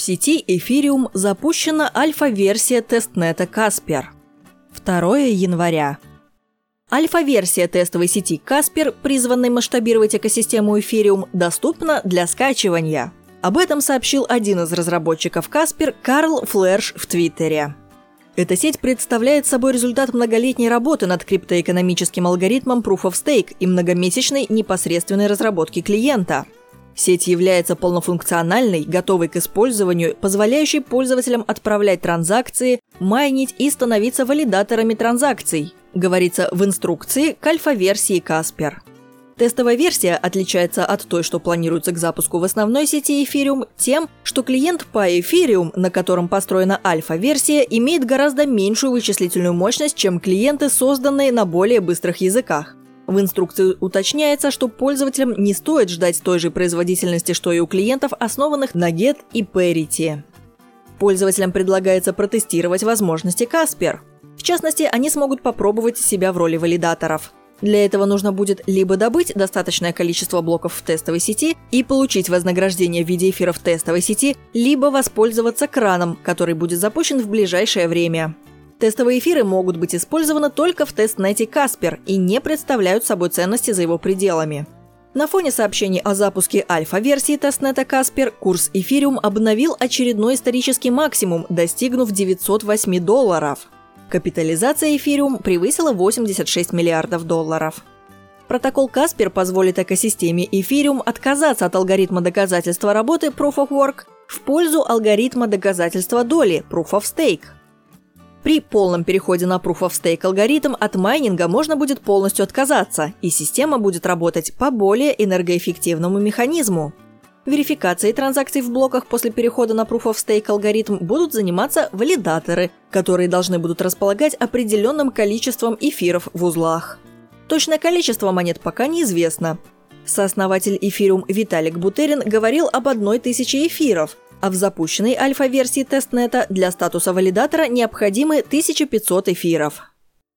В сети Ethereum запущена альфа-версия тестнета Casper. 2 января. Альфа-версия тестовой сети Casper, призванной масштабировать экосистему Ethereum, доступна для скачивания. Об этом сообщил один из разработчиков Casper Карл Флэрш в Твиттере. Эта сеть представляет собой результат многолетней работы над криптоэкономическим алгоритмом Proof of Stake и многомесячной непосредственной разработки клиента. Сеть является полнофункциональной, готовой к использованию, позволяющей пользователям отправлять транзакции, майнить и становиться валидаторами транзакций, говорится в инструкции к альфа-версии Casper. Тестовая версия отличается от той, что планируется к запуску в основной сети Ethereum, тем, что клиент PyEthereum, на котором построена альфа-версия, имеет гораздо меньшую вычислительную мощность, чем клиенты, созданные на более быстрых языках. В инструкции уточняется, что пользователям не стоит ждать той же производительности, что и у клиентов, основанных на Get и Parity. Пользователям предлагается протестировать возможности Casper. В частности, они смогут попробовать себя в роли валидаторов. Для этого нужно будет либо добыть достаточное количество блоков в тестовой сети и получить вознаграждение в виде эфиров тестовой сети, либо воспользоваться краном, который будет запущен в ближайшее время. Тестовые эфиры могут быть использованы только в тестнете Casper и не представляют собой ценности за его пределами. На фоне сообщений о запуске альфа-версии тестнета Casper курс Ethereum обновил очередной исторический максимум, достигнув $908. Капитализация Ethereum превысила $86 миллиардов. Протокол Casper позволит экосистеме Ethereum отказаться от алгоритма доказательства работы Proof of Work в пользу алгоритма доказательства доли Proof of Stake. При полном переходе на Proof of Stake алгоритм от майнинга можно будет полностью отказаться, и система будет работать по более энергоэффективному механизму. Верификацией транзакций в блоках после перехода на Proof of Stake алгоритм будут заниматься валидаторы, которые должны будут располагать определенным количеством эфиров в узлах. Точное количество монет пока неизвестно. Сооснователь Ethereum Виталик Бутерин говорил об 1000 эфиров, а в запущенной альфа-версии тестнета для статуса валидатора необходимы 1500 эфиров.